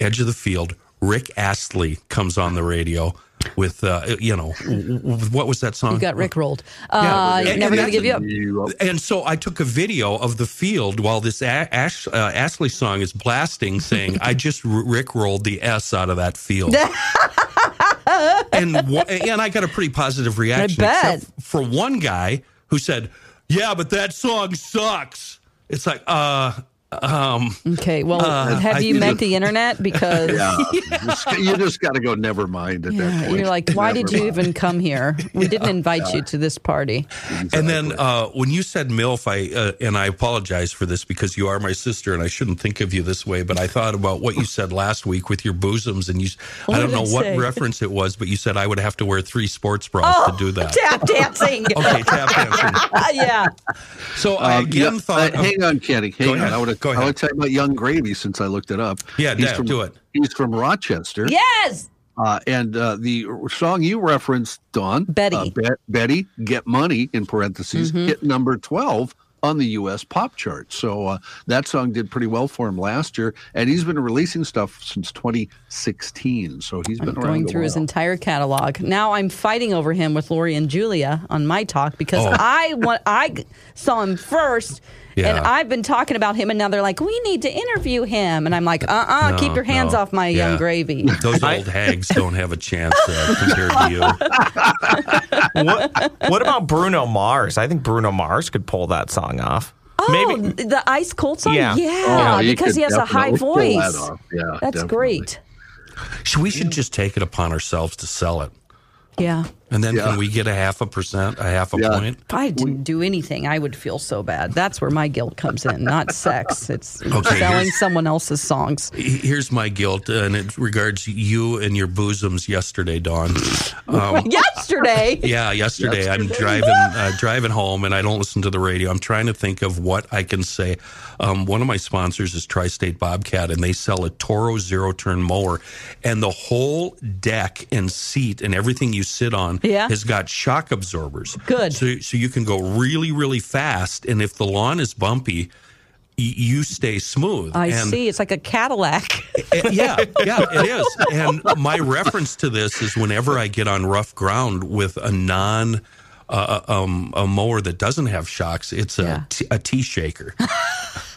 Edge of the field, Rick Astley comes on the radio with, what was that song? You got Rick rolled. Never Gonna Give You Up. And so I took a video of the field while this Astley song is blasting, saying, I just Rick rolled the S out of that field. And I got a pretty positive reaction, except for one guy who said, yeah, but that song sucks. It's like, okay, well, have you met the internet? Because you just got to go, never mind at that point. You're like, why did you even come here? We didn't invite you to this party. Exactly. And then when you said MILF, and I apologize for this because you are my sister and I shouldn't think of you this way, but I thought about what you said last week with your bosoms, and I don't know what reference it was, but you said I would have to wear 3 sports bras to do that. Tap dancing. Okay, tap dancing. Yeah. So I again thought... hang on, Kenny. Hang on. I would tell you about Yung Gravy since I looked it up. Yeah, do it. He's from Rochester. Yes! And the song you referenced, Dawn. Betty. Betty, Get Money, in parentheses, hit number 12 on the U.S. pop chart. So that song did pretty well for him last year. And he's been releasing stuff since 2016. So he's been going through his entire catalog. Now I'm fighting over him with Lori and Julia on My Talk because I saw him first. Yeah. And I've been talking about him, and now they're like, we need to interview him. And I'm like, no, keep your hands off my Yung Gravy. Those old hags don't have a chance compared to you. What about Bruno Mars? I think Bruno Mars could pull that song off. Oh, maybe. The Ice Cold song? Yeah, because he has a high voice. That's great. We should just take it upon ourselves to sell it. Yeah. And then can we get a 0.5%, a 0.5 point? If I didn't do anything, I would feel so bad. That's where my guilt comes in, not sex. It's selling someone else's songs. Here's my guilt, and it regards you and your bosoms yesterday, Dawn. Yesterday? Yeah, yesterday. I'm driving home, and I don't listen to the radio. I'm trying to think of what I can say. One of my sponsors is Tri-State Bobcat, and they sell a Toro zero-turn mower. And the whole deck and seat and everything you sit on has got shock absorbers. Good. So you can go really, really fast, and if the lawn is bumpy, you stay smooth. I see. It's like a Cadillac. Yeah, it is. And my reference to this is whenever I get on rough ground with a a mower that doesn't have shocks, it's a tea shaker.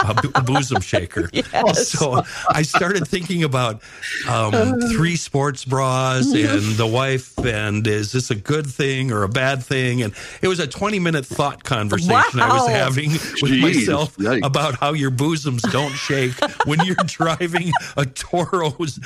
A bosom shaker. Yes. So I started thinking about 3 sports bras and the wife, and is this a good thing or a bad thing? And it was a 20-minute thought conversation I was having with myself about how your bosoms don't shake when you're driving a Toro's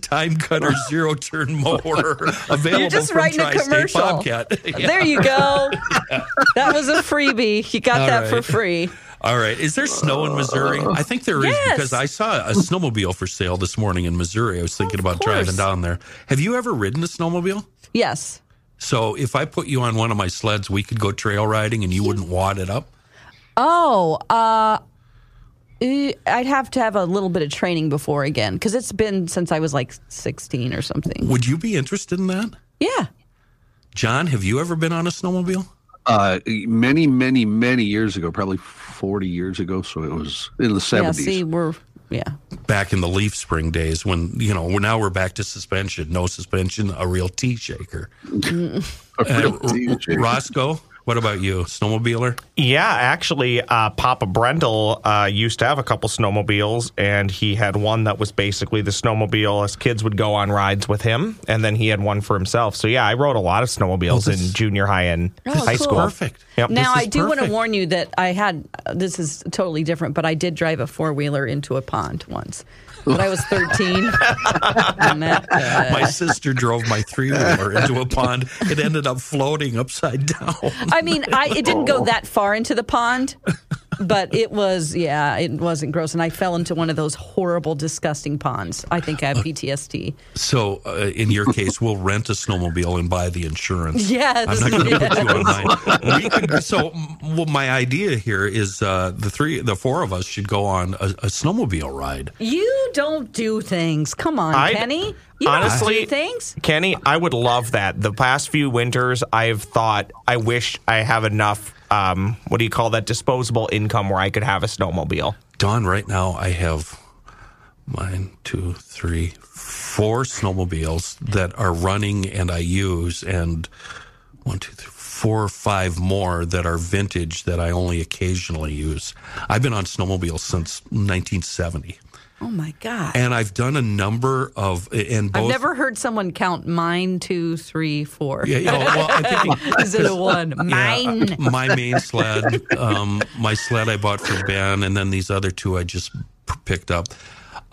Time Cutter zero-turn mower available from Tri-State Bobcat. Yeah. There you go. Yeah. That was a freebie. You got that for free. All right. Is there snow in Missouri? I think there is because I saw a snowmobile for sale this morning in Missouri. I was thinking about driving down there. Have you ever ridden a snowmobile? Yes. So if I put you on one of my sleds, we could go trail riding and you wouldn't wad it up? I'd have to have a little bit of training before again because it's been since I was like 16 or something. Would you be interested in that? Yeah. John, have you ever been on a snowmobile? Many, many, many years ago, probably 40 years ago, so it was in the 70s. Yeah, see, back in the leaf spring days when, now we're back to suspension, no suspension, a real tea shaker. A real tea shaker. Roscoe? What about you? Snowmobiler? Yeah, actually, Papa Brendel used to have a couple snowmobiles, and he had one that was basically the snowmobile. His kids would go on rides with him, and then he had one for himself. So, yeah, I rode a lot of snowmobiles in junior high and high school. Perfect. Yep. Now, I do want to warn you that I had, this is totally different, but I did drive a four-wheeler into a pond once. But I was 13. My sister drove my three-wheeler into a pond. It ended up floating upside down. I mean, it didn't go that far into the pond, but it was, yeah, it wasn't gross. And I fell into one of those horrible, disgusting ponds. I think I have PTSD. So, in your case, we'll rent a snowmobile and buy the insurance. Yes. I'm not going to put you on mine. Well, my idea here is the four of us should go on a snowmobile ride. You don't do things. Come on, Kenny. You honestly, Kenny, I would love that. The past few winters, I've thought, I wish I have enough, what do you call that, disposable income where I could have a snowmobile. Don, right now I have 4 snowmobiles that are running and I use, and 4 or 5 more that are vintage that I only occasionally use. I've been on snowmobiles since 1970. Oh, my God. And I've done a number of... I've never heard someone count 9, 2, 3, 4. Yeah, yeah, well, I think, is it a one? Mine. Yeah, my main sled, my sled I bought for Ben, and then these other 2 I just picked up.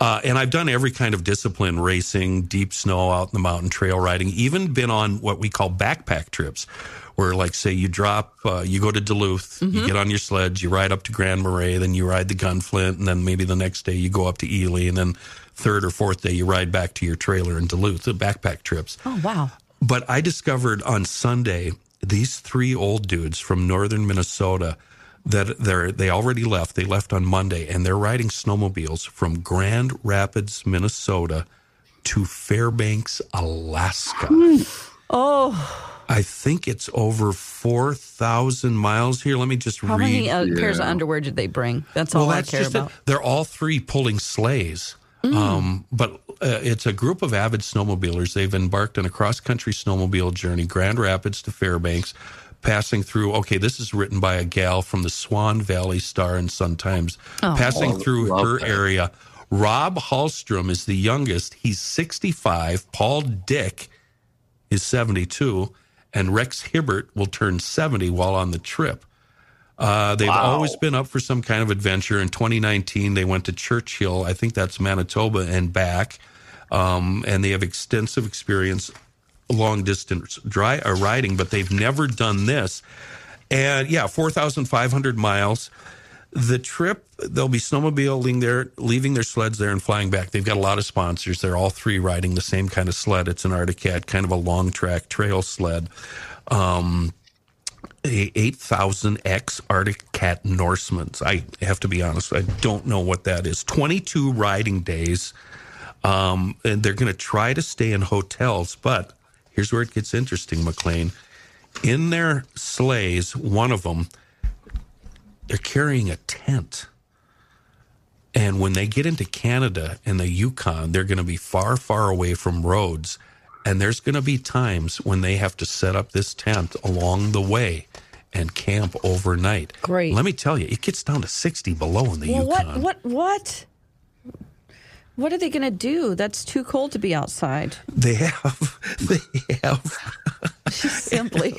And I've done every kind of discipline, racing, deep snow, out in the mountain, trail riding, even been on what we call backpack trips, where, like, say you you go to Duluth, you get on your sled, you ride up to Grand Marais, then you ride the Gunflint, and then maybe the next day you go up to Ely, and then third or fourth day you ride back to your trailer in Duluth, the backpack trips. Oh, wow. But I discovered on Sunday these 3 old dudes from northern Minnesota that they already left. They left on Monday, and they're riding snowmobiles from Grand Rapids, Minnesota to Fairbanks, Alaska. Oh. I think it's over 4,000 miles here. Let me just read. How many pairs of underwear did they bring? That's all I care about. They're all 3 pulling sleighs. But it's a group of avid snowmobilers. They've embarked on a cross-country snowmobile journey, Grand Rapids to Fairbanks, passing through, this is written by a gal from the Swan Valley Star and Sun-Times, passing through her area. Rob Hallstrom is the youngest. He's 65. Paul Dick is 72. And Rex Hibbert will turn 70 while on the trip. They've always been up for some kind of adventure. In 2019, they went to Churchill, I think that's Manitoba, and back. And they have extensive experience long-distance riding, but they've never done this. And, 4,500 miles. The trip, they'll be snowmobiling there, leaving their sleds there and flying back. They've got a lot of sponsors. They're all 3 riding the same kind of sled. It's an Arctic Cat, kind of a long track trail sled. A 8,000X Arctic Cat Norsemans. I have to be honest, I don't know what that is. 22 riding days. And they're going to try to stay in hotels. But here's where it gets interesting, McLean. In their sleighs, one of them, they're carrying a tent. And when they get into Canada and the Yukon, they're going to be far, far away from roads. And there's going to be times when they have to set up this tent along the way and camp overnight. Great. Let me tell you, it gets down to 60 below in the Yukon. What? What are they going to do? That's too cold to be outside. Simply.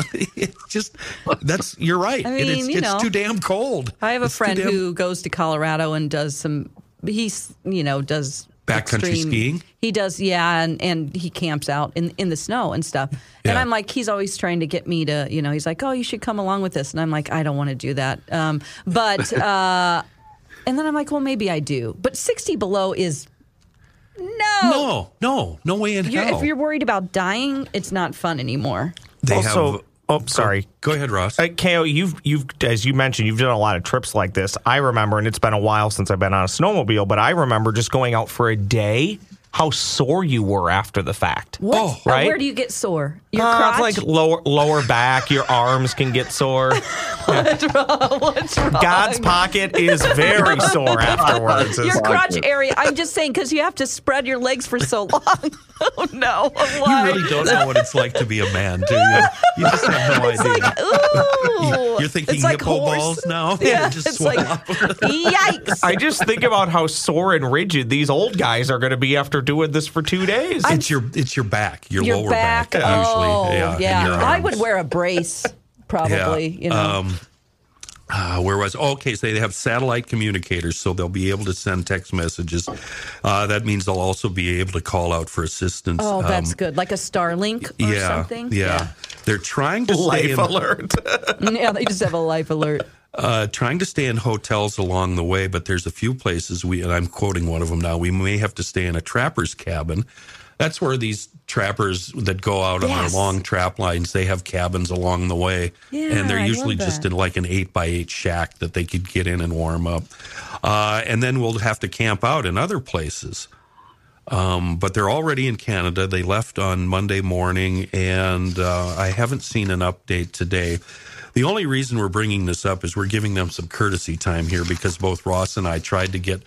You're right. I mean, it's too damn cold. I have a friend who goes to Colorado and does does backcountry skiing. He does, and he camps out in the snow and stuff. Yeah. And I'm like, he's always trying to get me to, he's like, oh, you should come along with this. And I'm like, I don't want to do that. And then I'm like, well, maybe I do. But 60 below is... No way in hell. If you're worried about dying, it's not fun anymore. Sorry. Go ahead, Ross. K.O., you've as you mentioned, you've done a lot of trips like this. I remember, and it's been a while since I've been on a snowmobile, but I remember just going out for a day, how sore you were after the fact. What? Right? Where do you get sore? Your crotch? It's like lower back. Your arms can get sore. What's wrong? God's pocket is very sore afterwards. Your crotch area. I'm just saying because you have to spread your legs for so long. Oh, no. Why? You really don't know what it's like to be a man, do you? You just have no idea. Like, ooh. You're thinking like hippo balls now? Yeah, just it's like, up. Yikes. I just think about how sore and rigid these old guys are going to be after doing this for 2 days. It's your back, your lower back usually. Oh, yeah. I would wear a brace probably. Yeah. You know. Where was? Oh, okay, so they have satellite communicators, so they'll be able to send text messages. That means they'll also be able to call out for assistance. Oh, that's good, like a Starlink or something. Yeah, they're trying to life alert. Yeah, they just have a life alert. Trying to stay in hotels along the way, but there's a few places and I'm quoting one of them now. We may have to stay in a trapper's cabin. That's where these trappers that go out on their long trap lines, they have cabins along the way. Yeah, and they're usually just in like an 8x8 shack that they could get in and warm up. And then we'll have to camp out in other places. But they're already in Canada. They left on Monday morning, and I haven't seen an update today. The only reason we're bringing this up is we're giving them some courtesy time here because both Ross and I tried to get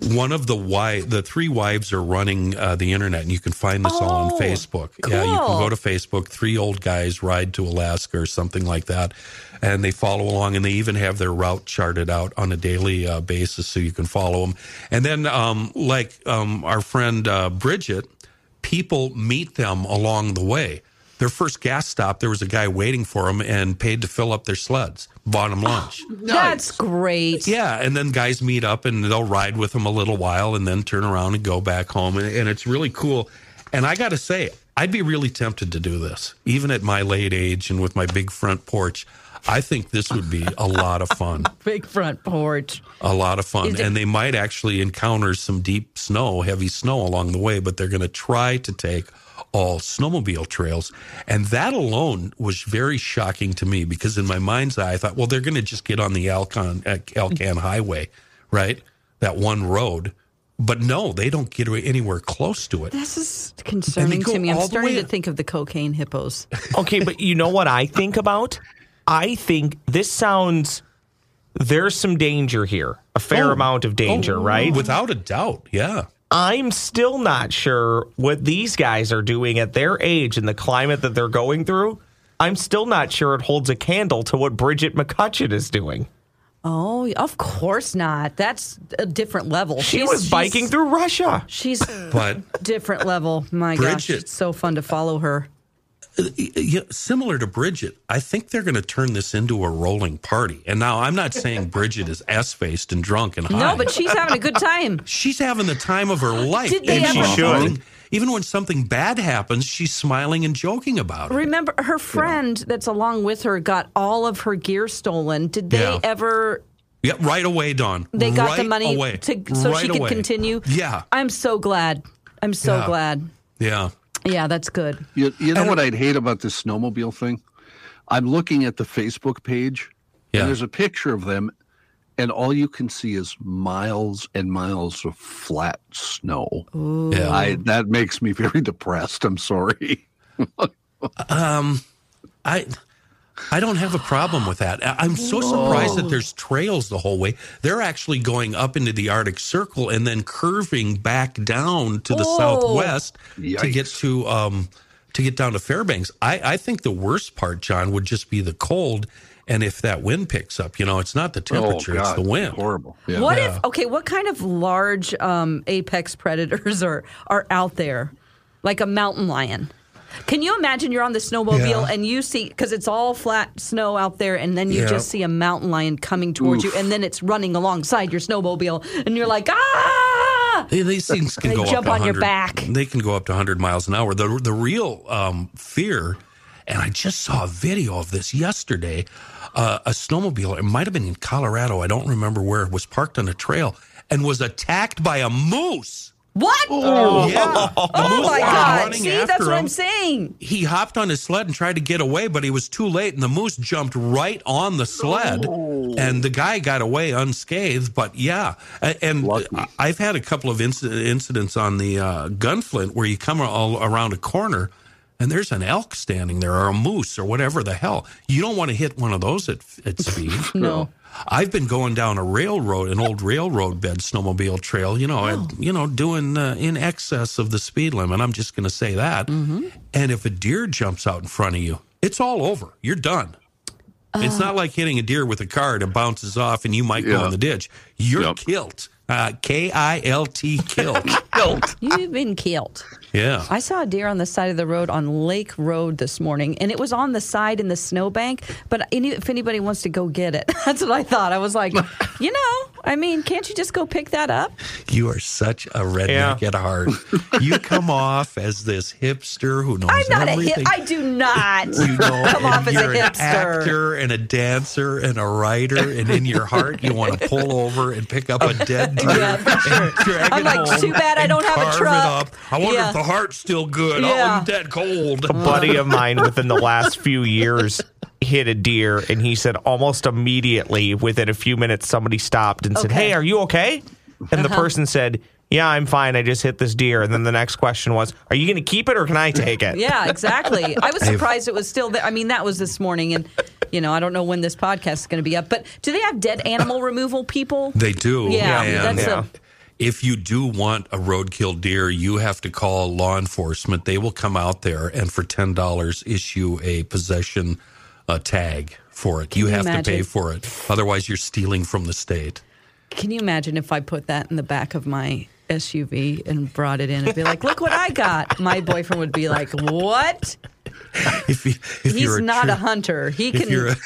one of the three wives are running the internet, and you can find this all on Facebook. Cool. Yeah, you can go to Facebook, Three Old Guys Ride to Alaska or something like that, and they follow along, and they even have their route charted out on a daily basis so you can follow them. And then our friend Bridget, people meet them along the way. Their first gas stop, there was a guy waiting for them and paid to fill up their sleds, bought them lunch. Oh, nice. That's great. Yeah, and then guys meet up and they'll ride with them a little while and then turn around and go back home, and it's really cool. And I got to say, I'd be really tempted to do this, even at my late age and with my big front porch. I think this would be a lot of fun. Big front porch. A lot of fun. And they might actually encounter some deep snow, heavy snow along the way, but they're going to try to take all snowmobile trails. And that alone was very shocking to me because in my mind's eye, I thought, well, they're going to just get on the Alcan Highway, right? That one road. But no, they don't get anywhere close to it. This is concerning to me. I'm starting to think of the cocaine hippos. Okay, but you know what I think about? I think this sounds, there's some danger here, a fair amount of danger, right? Without a doubt, yeah. I'm still not sure what these guys are doing at their age and the climate that they're going through. I'm still not sure it holds a candle to what Bridget McCutcheon is doing. Oh, of course not. That's a different level. She was biking through Russia. She's a different level. My gosh, it's so fun to follow her. Similar to Bridget, I think they're going to turn this into a rolling party. And now I'm not saying Bridget is ass-faced and drunk and high. No, but she's having a good time. She's having the time of her life. Even when something bad happens, she's smiling and joking about it. Remember, her friend that's along with her got all of her gear stolen. Did they ever... Yeah, right away, Dawn. They got the money so she could continue? Yeah. I'm so glad. I'm so glad. Yeah. Yeah, that's good. You know what I'd hate about this snowmobile thing? I'm looking at the Facebook page, and there's a picture of them, and all you can see is miles and miles of flat snow. Yeah. That makes me very depressed. I'm sorry. I don't have a problem with that. I'm so surprised that there's trails the whole way. They're actually going up into the Arctic Circle and then curving back down to the southwest to get down to Fairbanks. I think the worst part, John, would just be the cold. And if that wind picks up, you know, it's not the temperature, it's the wind. It's horrible. Yeah. What kind of large apex predators are out there? Like a mountain lion? Can you imagine you're on the snowmobile and you see, because it's all flat snow out there, and then you just see a mountain lion coming towards you, and then it's running alongside your snowmobile, and you're like, ah! These things can go jump up on your back. They can go up to 100 miles an hour. The real fear, and I just saw a video of this yesterday, a snowmobile, it might have been in Colorado, I don't remember where, was parked on a trail and was attacked by a moose. What? Oh, yeah. Oh my God. See, that's what I'm saying. He hopped on his sled and tried to get away, but he was too late, and the moose jumped right on the sled, and the guy got away unscathed. But, yeah, and lucky. I've had a couple of incidents on the Gunflint where you come all around a corner, and there's an elk standing there or a moose or whatever the hell. You don't want to hit one of those at speed. No. I've been going down a railroad, an old railroad bed snowmobile trail, doing in excess of the speed limit. I'm just going to say that. Mm-hmm. And if a deer jumps out in front of you, it's all over. You're done. It's not like hitting a deer with a car and bounces off and you might go in the ditch. You're kilt. K-I-L-T, kilt. Kilt. You've been kilt. Yeah. I saw a deer on the side of the road on Lake Road this morning, and it was on the side in the snowbank, but if anybody wants to go get it, that's what I thought. I was like, can't you just go pick that up? You are such a redneck at heart. You come off as this hipster who knows everything. I'm not everything. A hipster. I do not come off as a hipster. You're an actor and a dancer and a writer, and in your heart, you want to pull over and pick up a dead I'm like, too bad I don't have a truck. I wonder if the heart's still good. Oh, I'm dead cold. A buddy of mine within the last few years hit a deer, and he said almost immediately, within a few minutes, somebody stopped and said, "Hey, are you okay?" And the person said, "Yeah, I'm fine. I just hit this deer." And then the next question was, "Are you going to keep it or can I take it?" Yeah, exactly. I was surprised it was still there. I mean, that was this morning. And, I don't know when this podcast is going to be up. But do they have dead animal removal people? They do. Yeah. If you do want a roadkill deer, you have to call law enforcement. They will come out there and for $10 issue a possession tag for it. You have to pay for it. Otherwise, you're stealing from the state. Can you imagine if I put that in the back of my SUV and brought it in and be like, "Look what I got"? My boyfriend would be like, "What? He's not a hunter. He can."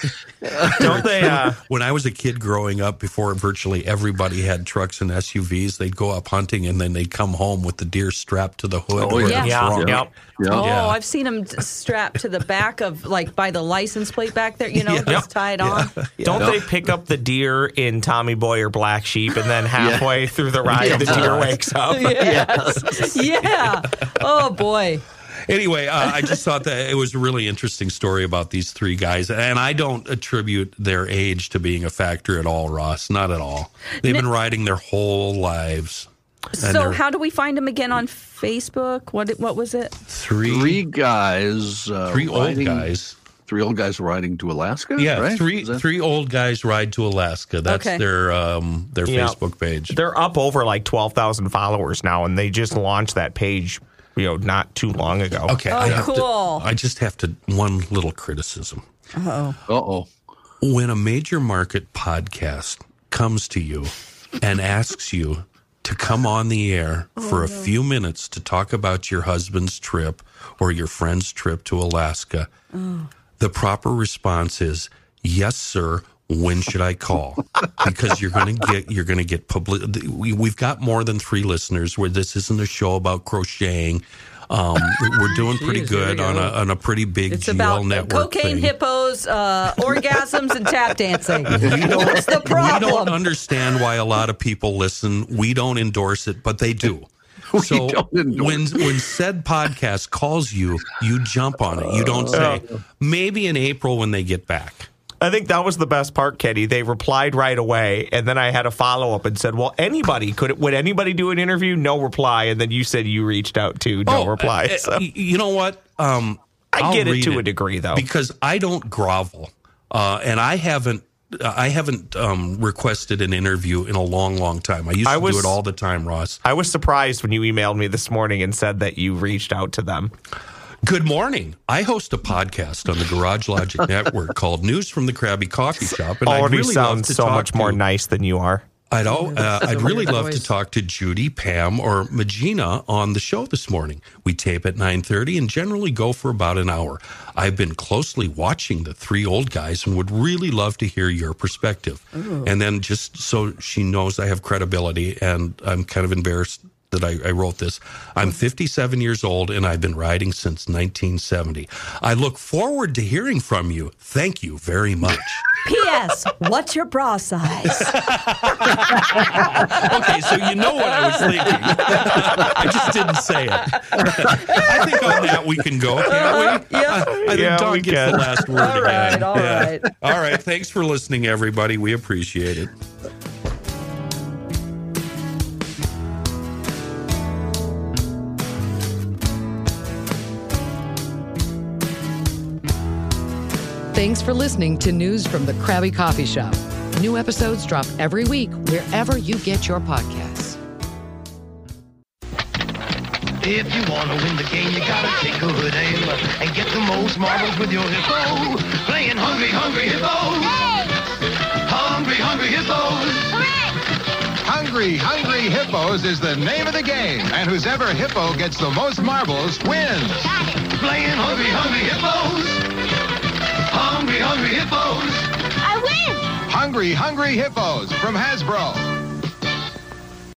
Don't they? When I was a kid growing up, before virtually everybody had trucks and SUVs, they'd go up hunting and then they'd come home with the deer strapped to the hood. Oh, yeah. Oh, I've seen them strapped to the back of, like, by the license plate back there. Just tie it on. Yeah. Don't they pick up the deer in Tommy Boy or Black Sheep, and then halfway through the ride, the deer wakes up? Yes. Yeah. Oh boy. Anyway, I just thought that it was a really interesting story about these three guys. And I don't attribute their age to being a factor at all, Ross. Not at all. They've been riding their whole lives. So how do we find them again on Facebook? What was it? Three guys. Three old guys riding to Alaska? Yeah, right? Three old guys ride to Alaska. That's their Facebook page. They're up over like 12,000 followers now, and they just launched that page not too long ago. Okay. Oh, cool. I just have to one little criticism. Uh-oh. When a major market podcast comes to you and asks you to come on the air for a few minutes to talk about your husband's trip or your friend's trip to Alaska, the proper response is, "Yes, sir. When should I call?" Because you're going to get public. We've got more than three listeners. Where this isn't a show about crocheting. We're doing pretty good on a pretty big GL network. It's about cocaine thing. Hippos, orgasms, and tap dancing. What's the problem? We don't understand why a lot of people listen. We don't endorse it, but they do. So when said podcast calls you, you jump on it. You don't say maybe in April when they get back. I think that was the best part, Kenny. They replied right away, and then I had a follow-up and said, well, would anybody do an interview? No reply. And then you said you reached out to no reply. You know what? I get it to a degree, though. Because I don't grovel, and I haven't requested an interview in a long, long time. I used to do it all the time, Ross. I was surprised when you emailed me this morning and said that you reached out to them. Good morning. I host a podcast on the Garage Logic Network called News from the Krabby Coffee Shop. And already really sounds so much more nice than you are. I'd really love to talk to Judy, Pam, or Magina on the show this morning. We tape at 9:30 and generally go for about an hour. I've been closely watching the three old guys and would really love to hear your perspective. Ooh. And then just so she knows I have credibility, and I'm kind of embarrassed that I wrote this. I'm 57 years old, and I've been riding since 1970. I look forward to hearing from you. Thank you very much. P.S. What's your bra size? Okay, so you know what I was thinking. I just didn't say it. I think on that we can go, can't we? Yeah, I think Don gets the last word all right, again. All right. All right, thanks for listening, everybody. We appreciate it. Thanks for listening to News from the Krabby Coffee Shop. New episodes drop every week wherever you get your podcasts. If you want to win the game, you gotta take a good aim and get the most marbles with your hippo. Playing hungry, hungry hippos. Hey! Hungry, hungry hippos. Hooray! Hungry, hungry hippos is the name of the game, and whoever hippo gets the most marbles wins. Got it. Playing hungry, hungry hippos. Hungry, hungry hippos. I win! Hungry, hungry hippos from Hasbro.